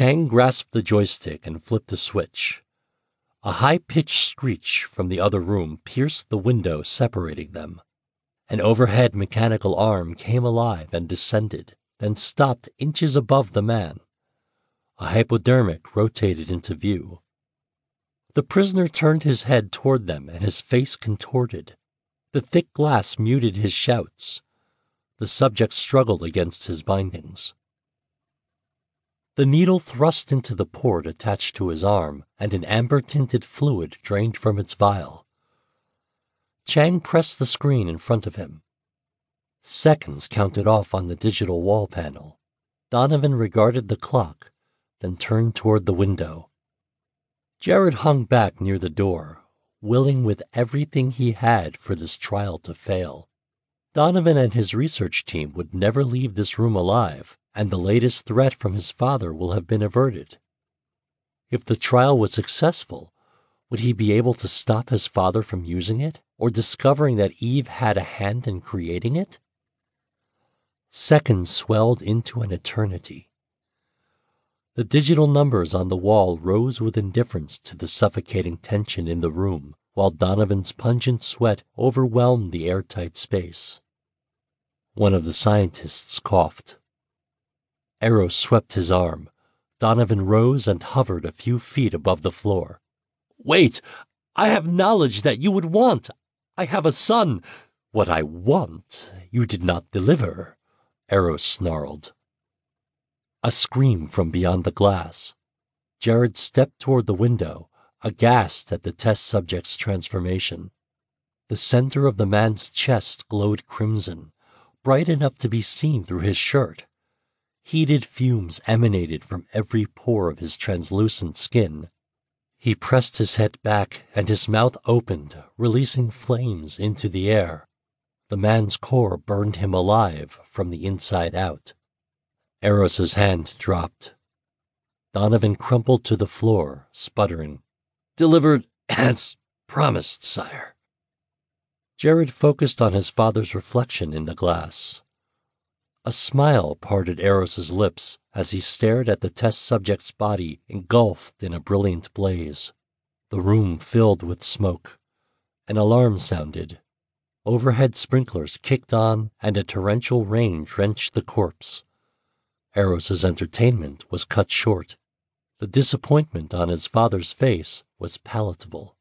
Chang grasped the joystick and flipped the switch. A high-pitched screech from the other room pierced the window separating them. An overhead mechanical arm came alive and descended, then stopped inches above the man. A hypodermic rotated into view. The prisoner turned his head toward them and his face contorted. The thick glass muted his shouts. The subject struggled against his bindings. The needle thrust into the port attached to his arm, and an amber-tinted fluid drained from its vial. Chang pressed the screen in front of him. Seconds counted off on the digital wall panel. Donovan regarded the clock, then turned toward the window. Jared hung back near the door, willing with everything he had for this trial to fail. Donovan and his research team would never leave this room alive, and the latest threat from his father will have been averted. If the trial was successful, would he be able to stop his father from using it, or discovering that Eve had a hand in creating it? Seconds swelled into an eternity. The digital numbers on the wall rose with indifference to the suffocating tension in the room, while Donovan's pungent sweat overwhelmed the airtight space. One of the scientists coughed. Arrow swept his arm. Donovan rose and hovered a few feet above the floor. "Wait! I have knowledge that you would want! I have a son! What I want, you did not deliver!" Arrow snarled. A scream from beyond the glass. Jared stepped toward the window, aghast at the test subject's transformation. The center of the man's chest glowed crimson, bright enough to be seen through his shirt. Heated fumes emanated from every pore of his translucent skin. He pressed his head back and his mouth opened, releasing flames into the air. The man's core burned him alive from the inside out. Eros's hand dropped. Donovan crumpled to the floor, sputtering. "Delivered as promised, sire." Jared focused on his father's reflection in the glass. A smile parted Eros's lips as he stared at the test subject's body engulfed in a brilliant blaze. The room filled with smoke. An alarm sounded. Overhead sprinklers kicked on, and a torrential rain drenched the corpse. Eros's entertainment was cut short. The disappointment on his father's face was palatable.